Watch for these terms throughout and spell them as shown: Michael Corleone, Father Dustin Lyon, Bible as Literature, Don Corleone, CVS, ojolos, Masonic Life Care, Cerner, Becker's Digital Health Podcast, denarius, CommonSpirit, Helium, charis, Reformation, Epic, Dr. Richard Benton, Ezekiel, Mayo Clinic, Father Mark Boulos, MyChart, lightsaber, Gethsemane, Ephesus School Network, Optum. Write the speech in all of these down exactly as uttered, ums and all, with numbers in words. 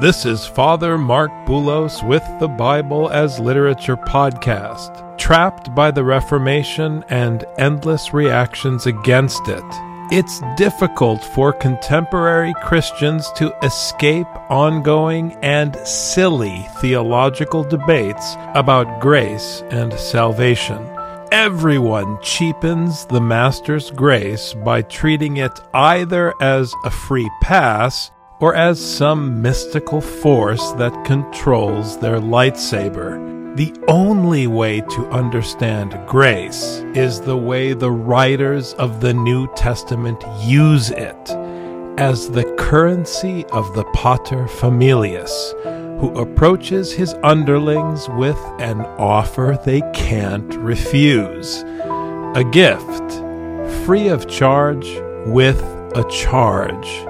This is Father Mark Boulos with the Bible as Literature podcast. Trapped by the Reformation and endless reactions against it, it's difficult for contemporary Christians to escape ongoing and silly theological debates about grace and salvation. Everyone cheapens the Master's grace by treating it either as a free pass or as some mystical force that controls their lightsaber. The only way to understand grace is the way the writers of the New Testament use it, as the currency of the pater familias, who approaches his underlings with an offer they can't refuse, a gift, free of charge, with a charge.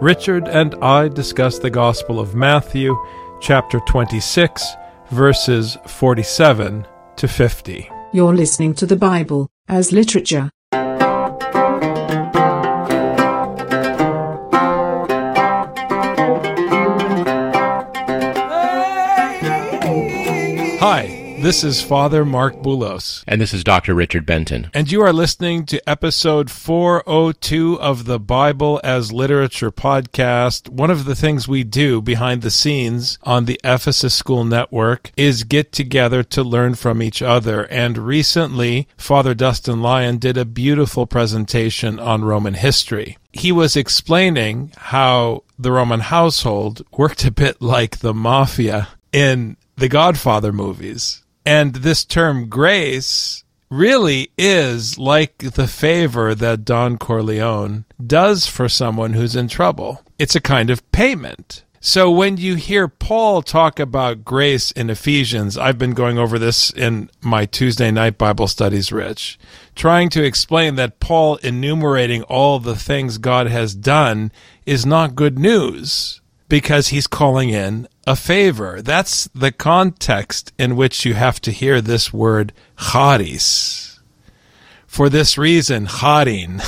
Richard and I discuss the Gospel of Matthew, chapter twenty-six, verses forty-seven to fifty. You're listening to the Bible as Literature. Hi. This is Father Mark Boulos. And this is Doctor Richard Benton. And you are listening to episode four oh two of the Bible as Literature podcast. One of the things we do behind the scenes on the Ephesus School Network is get together to learn from each other. And recently, Father Dustin Lyon did a beautiful presentation on Roman history. He was explaining how the Roman household worked a bit like the mafia in the Godfather movies. And this term grace really is like the favor that Don Corleone does for someone who's in trouble. It's a kind of payment. So when you hear Paul talk about grace in Ephesians, I've been going over this in my Tuesday night Bible studies, Rich, trying to explain that Paul enumerating all the things God has done is not good news, because he's calling in a favor. That's the context in which you have to hear this word charis. For this reason, charin,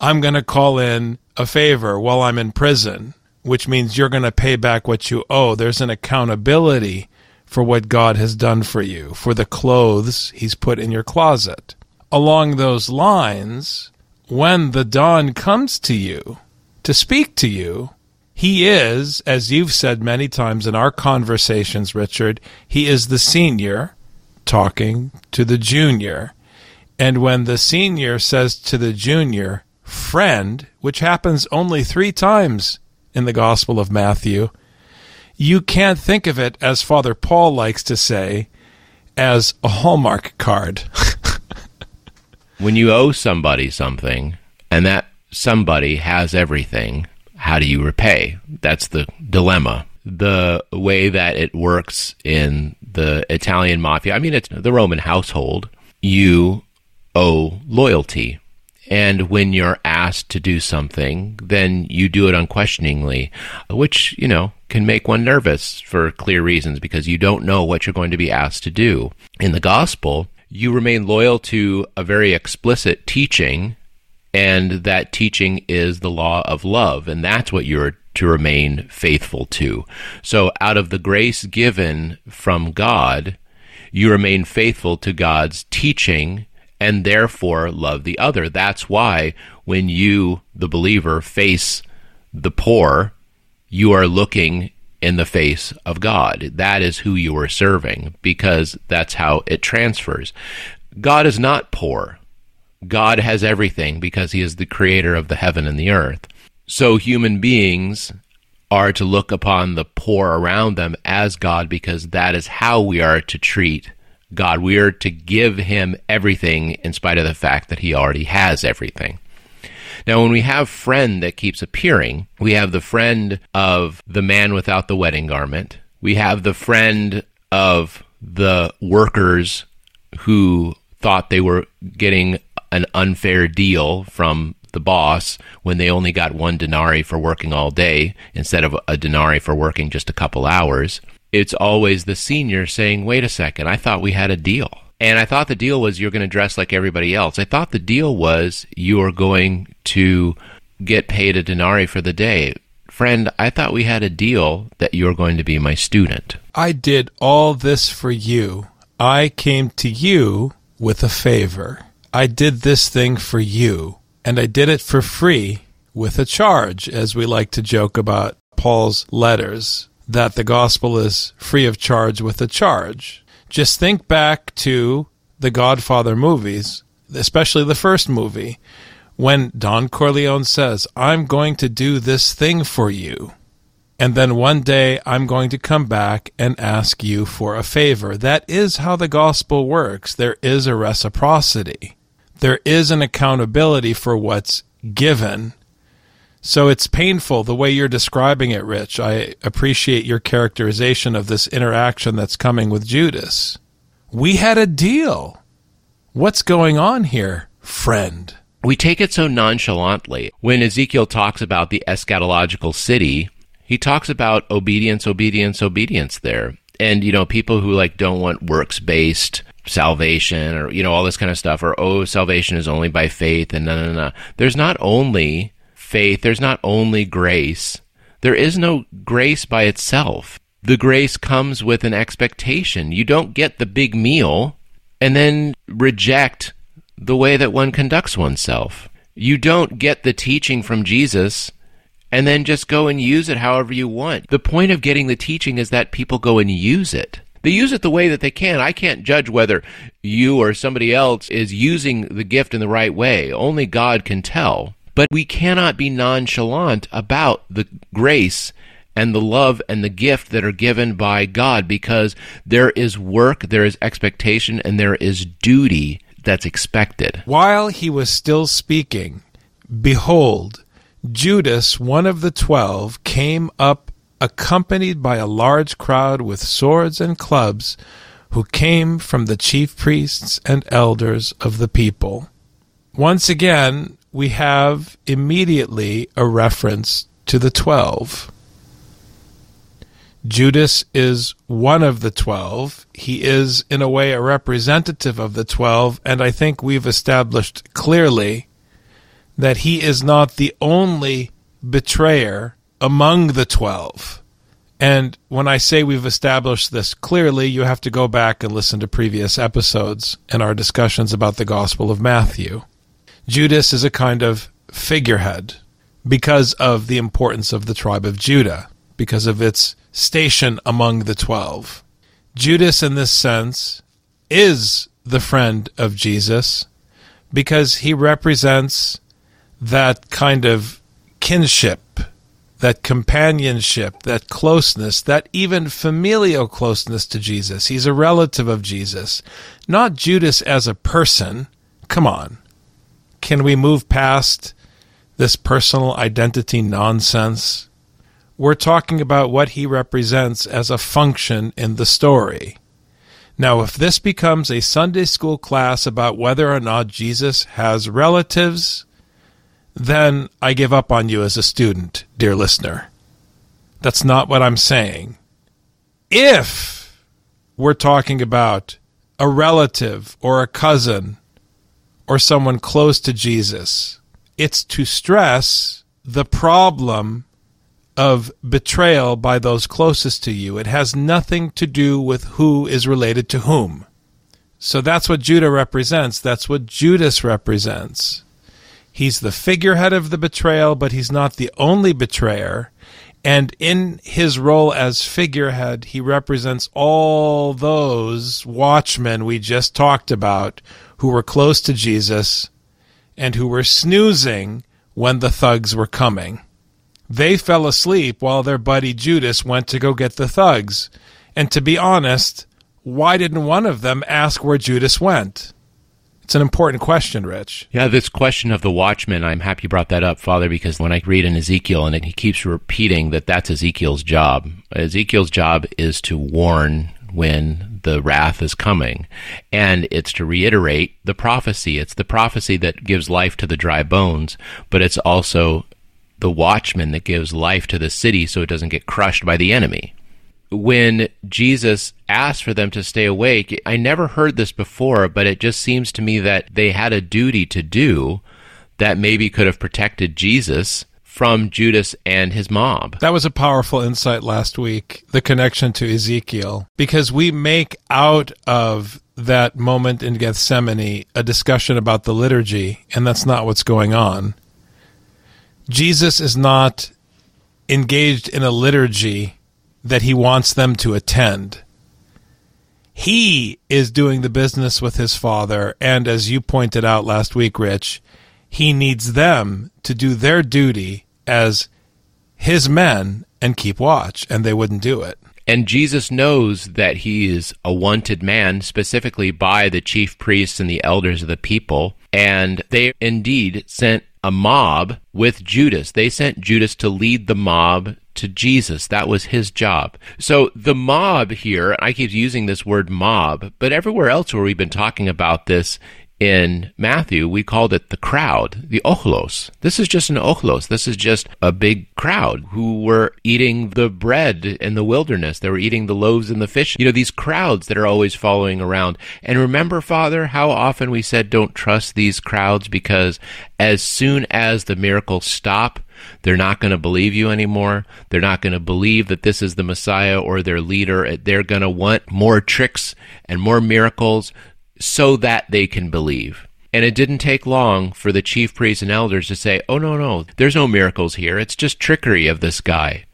I'm going to call in a favor while I'm in prison, which means you're going to pay back what you owe. There's an accountability for what God has done for you, for the clothes he's put in your closet. Along those lines, when the Don comes to you to speak to you, he is, as you've said many times in our conversations, Richard, he is the senior talking to the junior. And when the senior says to the junior, friend, which happens only three times in the Gospel of Matthew, you can't think of it, as Father Paul likes to say, as a Hallmark card. When you owe somebody something, and that somebody has everything, how do you repay? That's the dilemma. The way that it works in the Italian mafia, I mean, it's the Roman household, you owe loyalty. And when you're asked to do something, then you do it unquestioningly, which, you know, can make one nervous for clear reasons, because you don't know what you're going to be asked to do. In the gospel, you remain loyal to a very explicit teaching, and that teaching is the law of love, and that's what you're to remain faithful to. So out of the grace given from God, you remain faithful to God's teaching, and therefore love the other. That's why when you, the believer, face the poor, you are looking in the face of God. That is who you are serving, because that's how it transfers. God is not poor. God has everything, because he is the creator of the heaven and the earth. So human beings are to look upon the poor around them as God, because that is how we are to treat God. We are to give him everything in spite of the fact that he already has everything. Now, when we have friend that keeps appearing, we have the friend of the man without the wedding garment. We have the friend of the workers who thought they were getting an unfair deal from the boss when they only got one denarii for working all day instead of a denarii for working just a couple hours. It's always the senior saying, wait a second, I thought we had a deal. And I thought the deal was you're going to dress like everybody else. I thought the deal was you are going to get paid a denarii for the day. Friend, I thought we had a deal that you're going to be my student. I did all this for you. I came to you with a favor. I did this thing for you, and I did it for free with a charge, as we like to joke about Paul's letters, that the gospel is free of charge with a charge. Just think back to the Godfather movies, especially the first movie, when Don Corleone says, I'm going to do this thing for you, and then one day I'm going to come back and ask you for a favor. That is how the gospel works. There is a reciprocity. There is an accountability for what's given. So it's painful the way you're describing it, Rich. I appreciate your characterization of this interaction that's coming with Judas. We had a deal. What's going on here, friend? We take it so nonchalantly. When Ezekiel talks about the eschatological city, he talks about obedience, obedience, obedience there. And, you know, people who like don't want works-based salvation or, you know, all this kind of stuff, or, oh, salvation is only by faith and no, no, no. There's not only faith, there's not only grace. There is no grace by itself. The grace comes with an expectation. You don't get the big meal and then reject the way that one conducts oneself. You don't get the teaching from Jesus and then just go and use it however you want. The point of getting the teaching is that people go and use it. They use it the way that they can. I can't judge whether you or somebody else is using the gift in the right way. Only God can tell. But we cannot be nonchalant about the grace and the love and the gift that are given by God, because there is work, there is expectation, and there is duty that's expected. While he was still speaking, behold, Judas, one of the twelve, came up accompanied by a large crowd with swords and clubs, who came from the chief priests and elders of the people. Once again, we have immediately a reference to the twelve. Judas is one of the twelve. He is, in a way, a representative of the twelve, and I think we've established clearly that he is not the only betrayer among the twelve. And when I say we've established this clearly, you have to go back and listen to previous episodes and our discussions about the Gospel of Matthew. Judas is a kind of figurehead because of the importance of the tribe of Judah, because of its station among the twelve. Judas, in this sense, is the friend of Jesus because he represents that kind of kinship, that companionship, that closeness, that even familial closeness to Jesus. He's a relative of Jesus, not Judas as a person. Come on. Can we move past this personal identity nonsense? We're talking about what he represents as a function in the story. Now, if this becomes a Sunday school class about whether or not Jesus has relatives, then I give up on you as a student, dear listener. That's not what I'm saying. If we're talking about a relative or a cousin or someone close to Jesus, it's to stress the problem of betrayal by those closest to you. It has nothing to do with who is related to whom. So that's what Judah represents. That's what Judas represents. He's the figurehead of the betrayal, but he's not the only betrayer. And in his role as figurehead, he represents all those watchmen we just talked about who were close to Jesus and who were snoozing when the thugs were coming. They fell asleep while their buddy Judas went to go get the thugs. And to be honest, why didn't one of them ask where Judas went? It's an important question, Rich. Yeah, this question of the watchman, I'm happy you brought that up, Father, because when I read in Ezekiel, and it, he keeps repeating that that's Ezekiel's job. Ezekiel's job is to warn when the wrath is coming, and it's to reiterate the prophecy. It's the prophecy that gives life to the dry bones, but it's also the watchman that gives life to the city so it doesn't get crushed by the enemy. When Jesus asked for them to stay awake, I never heard this before, but it just seems to me that they had a duty to do that maybe could have protected Jesus from Judas and his mob. That was a powerful insight last week, the connection to Ezekiel, because we make out of that moment in Gethsemane a discussion about the liturgy, and that's not what's going on. Jesus is not engaged in a liturgy that he wants them to attend. He is doing the business with his Father, and as you pointed out last week, Rich, he needs them to do their duty as his men and keep watch, and they wouldn't do it. And Jesus knows that he is a wanted man, specifically by the chief priests and the elders of the people, and they indeed sent a mob with Judas. They sent Judas to lead the mob to Jesus. That was his job. So the mob here, I keep using this word mob, but everywhere else where we've been talking about this in Matthew, we called it the crowd, the ojolos. This is just an ojolos. This is just a big crowd who were eating the bread in the wilderness. They were eating the loaves and the fish. You know, these crowds that are always following around. And remember, Father, how often we said don't trust these crowds, because as soon as the miracles stop, they're not going to believe you anymore. They're not going to believe that this is the Messiah or their leader. They're going to want more tricks and more miracles so that they can believe. And it didn't take long for the chief priests and elders to say, oh, no, no, there's no miracles here. It's just trickery of this guy.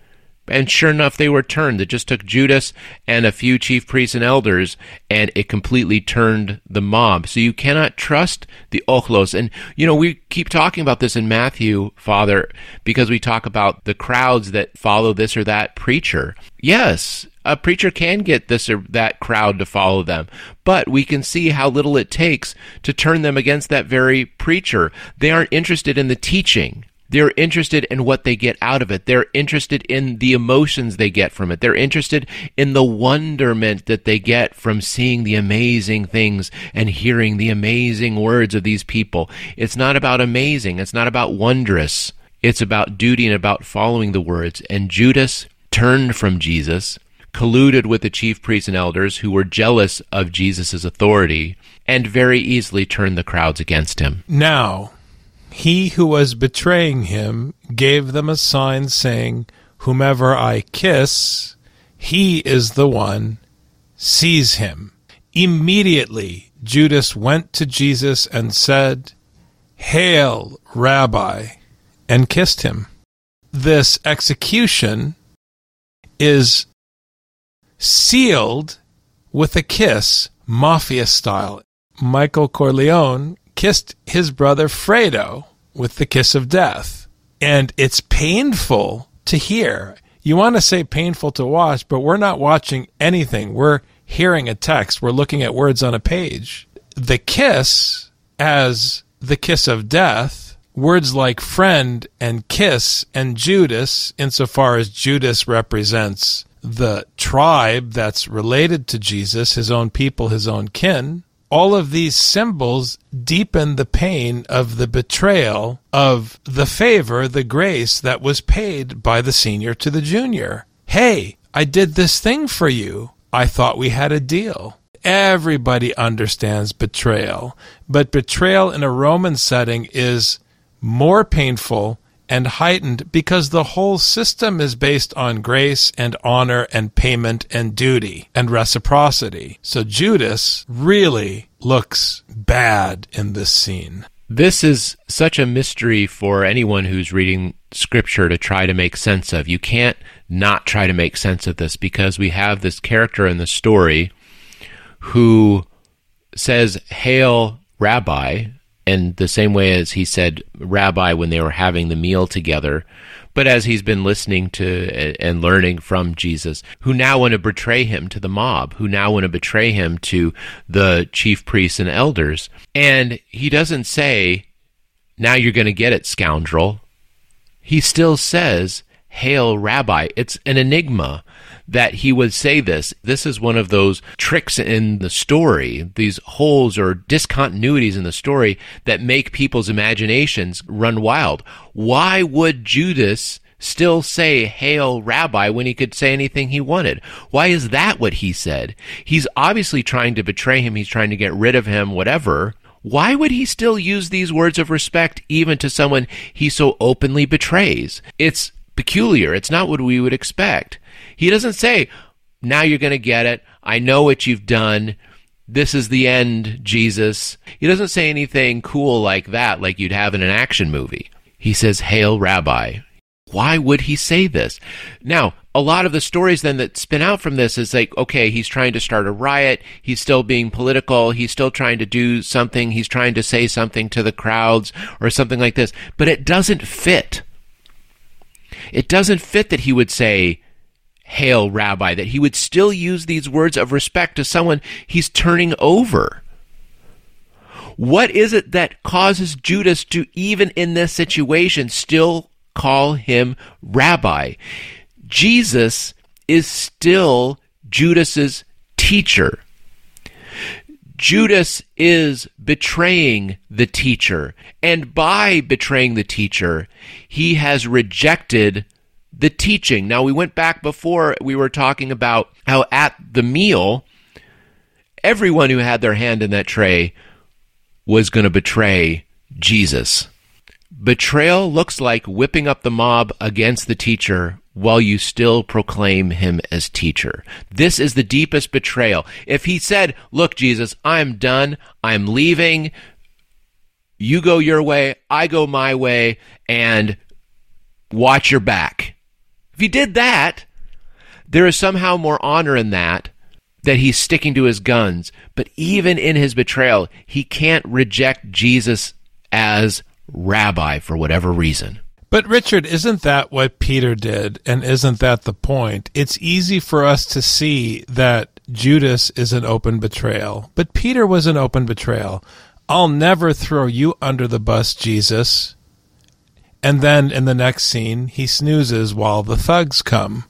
And sure enough, they were turned. It just took Judas and a few chief priests and elders, and it completely turned the mob. So you cannot trust the ojolos. And, you know, we keep talking about this in Matthew, Father, because we talk about the crowds that follow this or that preacher. Yes, a preacher can get this or that crowd to follow them, but we can see how little it takes to turn them against that very preacher. They aren't interested in the teaching. They're interested in what they get out of it. They're interested in the emotions they get from it. They're interested in the wonderment that they get from seeing the amazing things and hearing the amazing words of these people. It's not about amazing. It's not about wondrous. It's about duty and about following the words. And Judas turned from Jesus, colluded with the chief priests and elders who were jealous of Jesus' authority, and very easily turned the crowds against him. Now, he who was betraying him gave them a sign saying, whomever I kiss, he is the one, seize him. Immediately Judas went to Jesus and said, Hail, Rabbi, and kissed him. This execution is sealed with a kiss, mafia style. Michael Corleone kissed his brother Fredo with the kiss of death. And it's painful to hear. You want to say painful to watch, but we're not watching anything. We're hearing a text. We're looking at words on a page. The kiss as the kiss of death, words like friend and kiss and Judas, insofar as Judas represents the tribe that's related to Jesus, his own people, his own kin. All of these symbols deepen the pain of the betrayal of the favor, the grace that was paid by the senior to the junior. Hey, I did this thing for you. I thought we had a deal. Everybody understands betrayal, but betrayal in a Roman setting is more painful and heightened because the whole system is based on grace and honor and payment and duty and reciprocity. So Judas really looks bad in this scene. This is such a mystery for anyone who's reading Scripture to try to make sense of. You can't not try to make sense of this, because we have this character in the story who says, Hail, Rabbi, and the same way as he said Rabbi when they were having the meal together. but as he's been listening to and learning from Jesus, who now want to betray him to the mob, who now want to betray him to the chief priests and elders. And he doesn't say, "Now you're going to get it, scoundrel." He still says, "Hail, Rabbi." It's an enigma that he would say this. This is one of those tricks in the story, these holes or discontinuities in the story that make people's imaginations run wild. Why would Judas still say, "Hail, Rabbi," when he could say anything he wanted? Why is that what he said? He's obviously trying to betray him. He's trying to get rid of him, whatever. Why would he still use these words of respect even to someone he so openly betrays? It's peculiar. It's not what we would expect. He doesn't say, "Now you're going to get it. I know what you've done. This is the end, Jesus." He doesn't say anything cool like that, like you'd have in an action movie. He says, "Hail, Rabbi." Why would he say this? Now, a lot of the stories then that spin out from this is like, okay, he's trying to start a riot. He's still being political. He's still trying to do something. He's trying to say something to the crowds or something like this. But it doesn't fit. It doesn't fit that he would say, "Hail, Rabbi," that he would still use these words of respect to someone he's turning over. What is it that causes Judas to, even in this situation, still call him Rabbi? Jesus is still Judas's teacher. Judas is betraying the teacher, and by betraying the teacher, he has rejected the teaching. Now, we went back before, we were talking about how at the meal, everyone who had their hand in that tray was going to betray Jesus. Betrayal looks like whipping up the mob against the teacher while you still proclaim him as teacher. This is the deepest betrayal. If he said, "Look, Jesus, I'm done, I'm leaving, you go your way, I go my way, and watch your back." If he did that, there is somehow more honor in that, that he's sticking to his guns. But even in his betrayal, he can't reject Jesus as Rabbi for whatever reason. But Richard, isn't that what Peter did? And isn't that the point? It's easy for us to see that Judas is an open betrayal, but Peter was an open betrayal. "I'll never throw you under the bus, Jesus." And then in the next scene, he snoozes while the thugs come.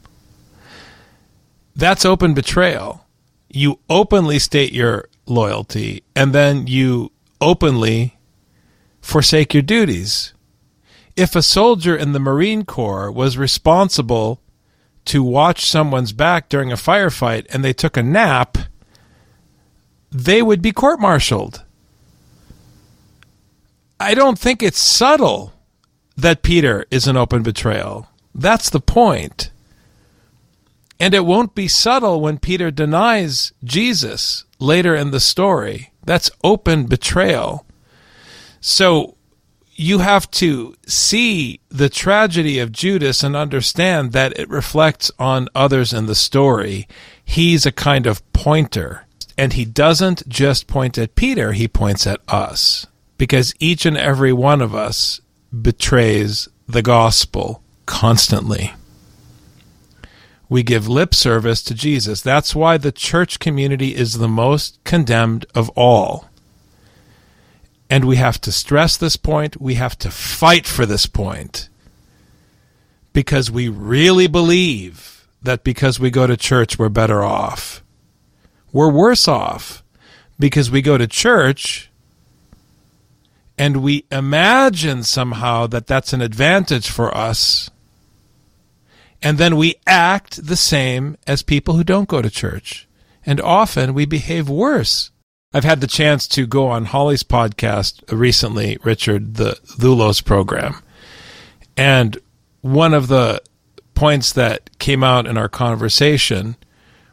That's open betrayal. You openly state your loyalty, and then you openly forsake your duties. If a soldier in the Marine Corps was responsible to watch someone's back during a firefight and they took a nap, they would be court-martialed. I don't think it's subtle that Peter is an open betrayal. That's the point. And it won't be subtle when Peter denies Jesus later in the story. That's open betrayal. So you have to see the tragedy of Judas and understand that it reflects on others in the story. He's a kind of pointer, and he doesn't just point at Peter, he points at us, because each and every one of us betrays the gospel constantly. We give lip service to Jesus. That's why the church community is the most condemned of all. And we have to stress this point. We have to fight for this point, because we really believe that because we go to church, we're better off. We're worse off because we go to church and we imagine somehow that that's an advantage for us. And then we act the same as people who don't go to church. And often we behave worse. I've had the chance to go on Holly's podcast recently, Richard, the Lulos program. And one of the points that came out in our conversation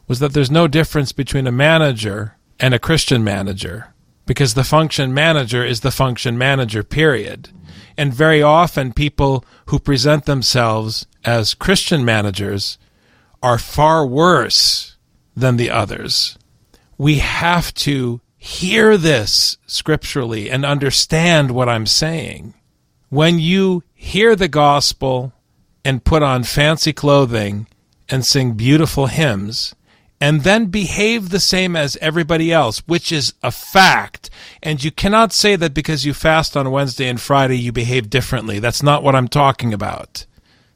was that there's no difference between a manager and a Christian manager, because the function manager is the function manager, period. And very often people who present themselves as Christian managers are far worse than the others. We have to hear this scripturally and understand what I'm saying. When you hear the gospel, and put on fancy clothing and sing beautiful hymns and then behave the same as everybody else, which is a fact. And you cannot say that because you fast on Wednesday and Friday, you behave differently. That's not what I'm talking about.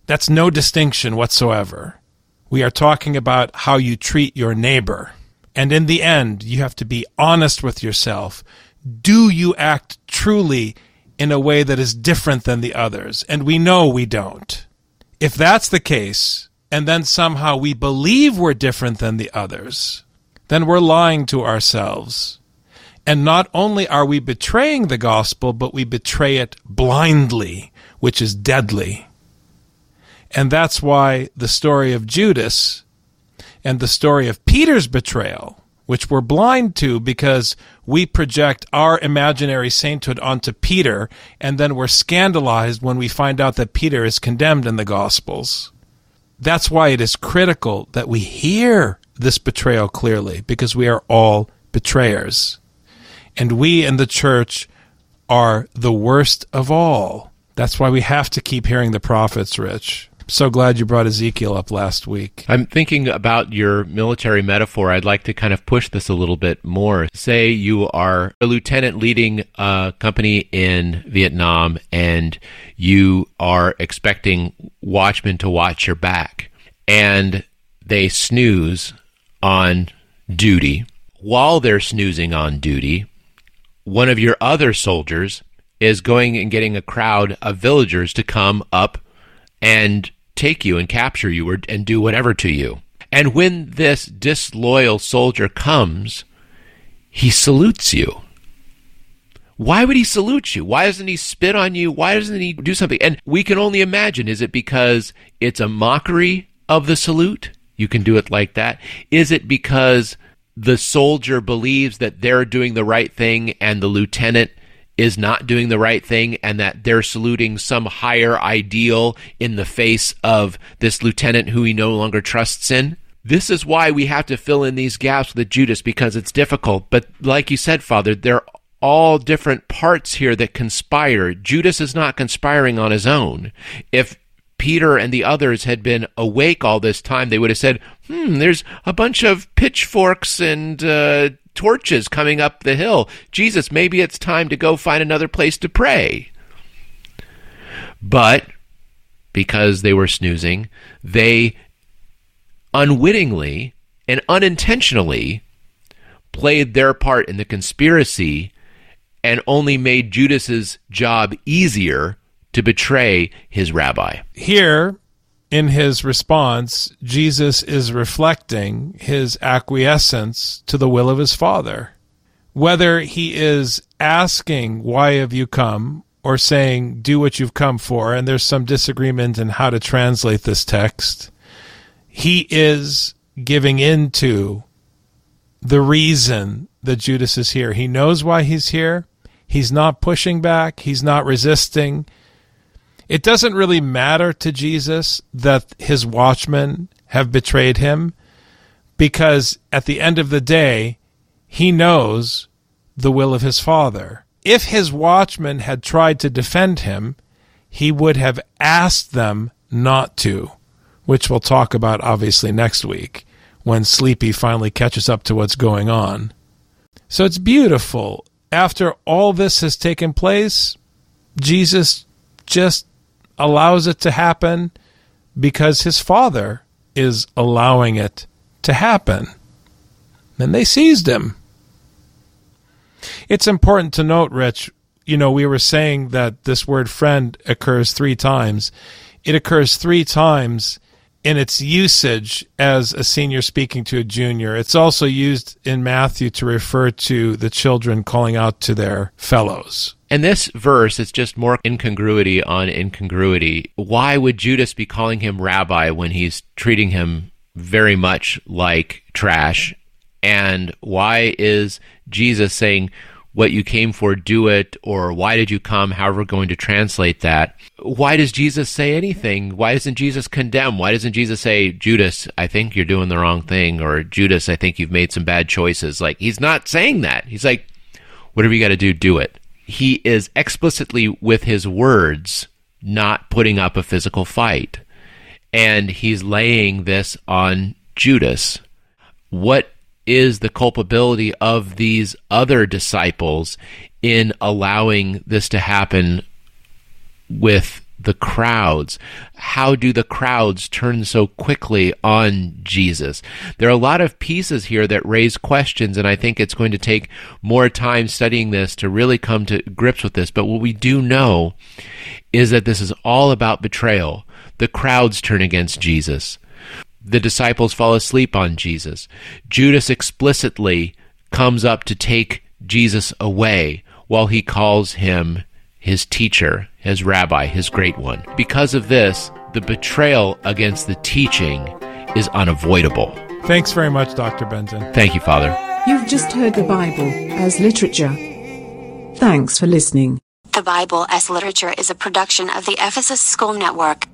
That's no distinction whatsoever. We are talking about how you treat your neighbor. And in the end, you have to be honest with yourself. Do you act truly in a way that is different than the others? And we know we don't. If that's the case, and then somehow we believe we're different than the others, then we're lying to ourselves. And not only are we betraying the gospel, but we betray it blindly, which is deadly. And that's why the story of Judas and the story of Peter's betrayal, which we're blind to because we project our imaginary sainthood onto Peter, and then we're scandalized when we find out that Peter is condemned in the Gospels. That's why it is critical that we hear this betrayal clearly, because we are all betrayers. And we in the church are the worst of all. That's why we have to keep hearing the prophets, Rich. So glad you brought Ezekiel up last week. I'm thinking about your military metaphor. I'd like to kind of push this a little bit more. Say you are a lieutenant leading a company in Vietnam, and you are expecting watchmen to watch your back, and they snooze on duty. While they're snoozing on duty, one of your other soldiers is going and getting a crowd of villagers to come up and take you and capture you or, and do whatever to you. And when this disloyal soldier comes, he salutes you. Why would he salute you? Why doesn't he spit on you? Why doesn't he do something? And we can only imagine, is it because it's a mockery of the salute? You can do it like that. Is it because the soldier believes that they're doing the right thing and the lieutenant is not doing the right thing, and that they're saluting some higher ideal in the face of this lieutenant who he no longer trusts in? This is why we have to fill in these gaps with Judas, because it's difficult. But like you said, Father, there are all different parts here that conspire. Judas is not conspiring on his own. If Peter and the others had been awake all this time, they would have said, hmm, there's a bunch of pitchforks and uh, torches coming up the hill. Jesus, maybe it's time to go find another place to pray. But because they were snoozing, they unwittingly and unintentionally played their part in the conspiracy and only made Judas's job easier to betray his rabbi. Here, in his response, Jesus is reflecting his acquiescence to the will of his Father. Whether he is asking, why have you come, or saying, do what you've come for, and there's some disagreement in how to translate this text, he is giving in to the reason that Judas is here. He knows why he's here. He's not pushing back. He's not resisting. It doesn't really matter to Jesus that his watchmen have betrayed him, because at the end of the day, he knows the will of his Father. If his watchmen had tried to defend him, he would have asked them not to, which we'll talk about obviously next week when Sleepy finally catches up to what's going on. So it's beautiful. After all this has taken place, Jesus just allows it to happen because his Father is allowing it to happen. Then they seized him. It's important to note, Rich, you know, we were saying that this word friend occurs three times. It occurs three times in its usage as a senior speaking to a junior. It's also used in Matthew to refer to the children calling out to their fellows. And this verse is just more incongruity on incongruity. Why would Judas be calling him rabbi when he's treating him very much like trash? And why is Jesus saying, what you came for, do it, or why did you come, however we're going to translate that? Why does Jesus say anything? Why doesn't Jesus condemn? Why doesn't Jesus say, Judas, I think you're doing the wrong thing, or Judas, I think you've made some bad choices? Like, he's not saying that. He's like, whatever you got to do, do it. He is explicitly, with his words, not putting up a physical fight. and he's laying this on Judas. What is the culpability of these other disciples in allowing this to happen with the crowds? How do the crowds turn so quickly on Jesus? There are a lot of pieces here that raise questions, and I think it's going to take more time studying this to really come to grips with this. But what we do know is that this is all about betrayal. The crowds turn against Jesus. The disciples fall asleep on Jesus. Judas explicitly comes up to take Jesus away while he calls him his teacher, his rabbi, his great one. Because of this, the betrayal against the teaching is unavoidable. Thanks very much, Doctor Benton. Thank you, Father. You've just heard the Bible as Literature. Thanks for listening. The Bible as Literature is a production of the Ephesus School Network.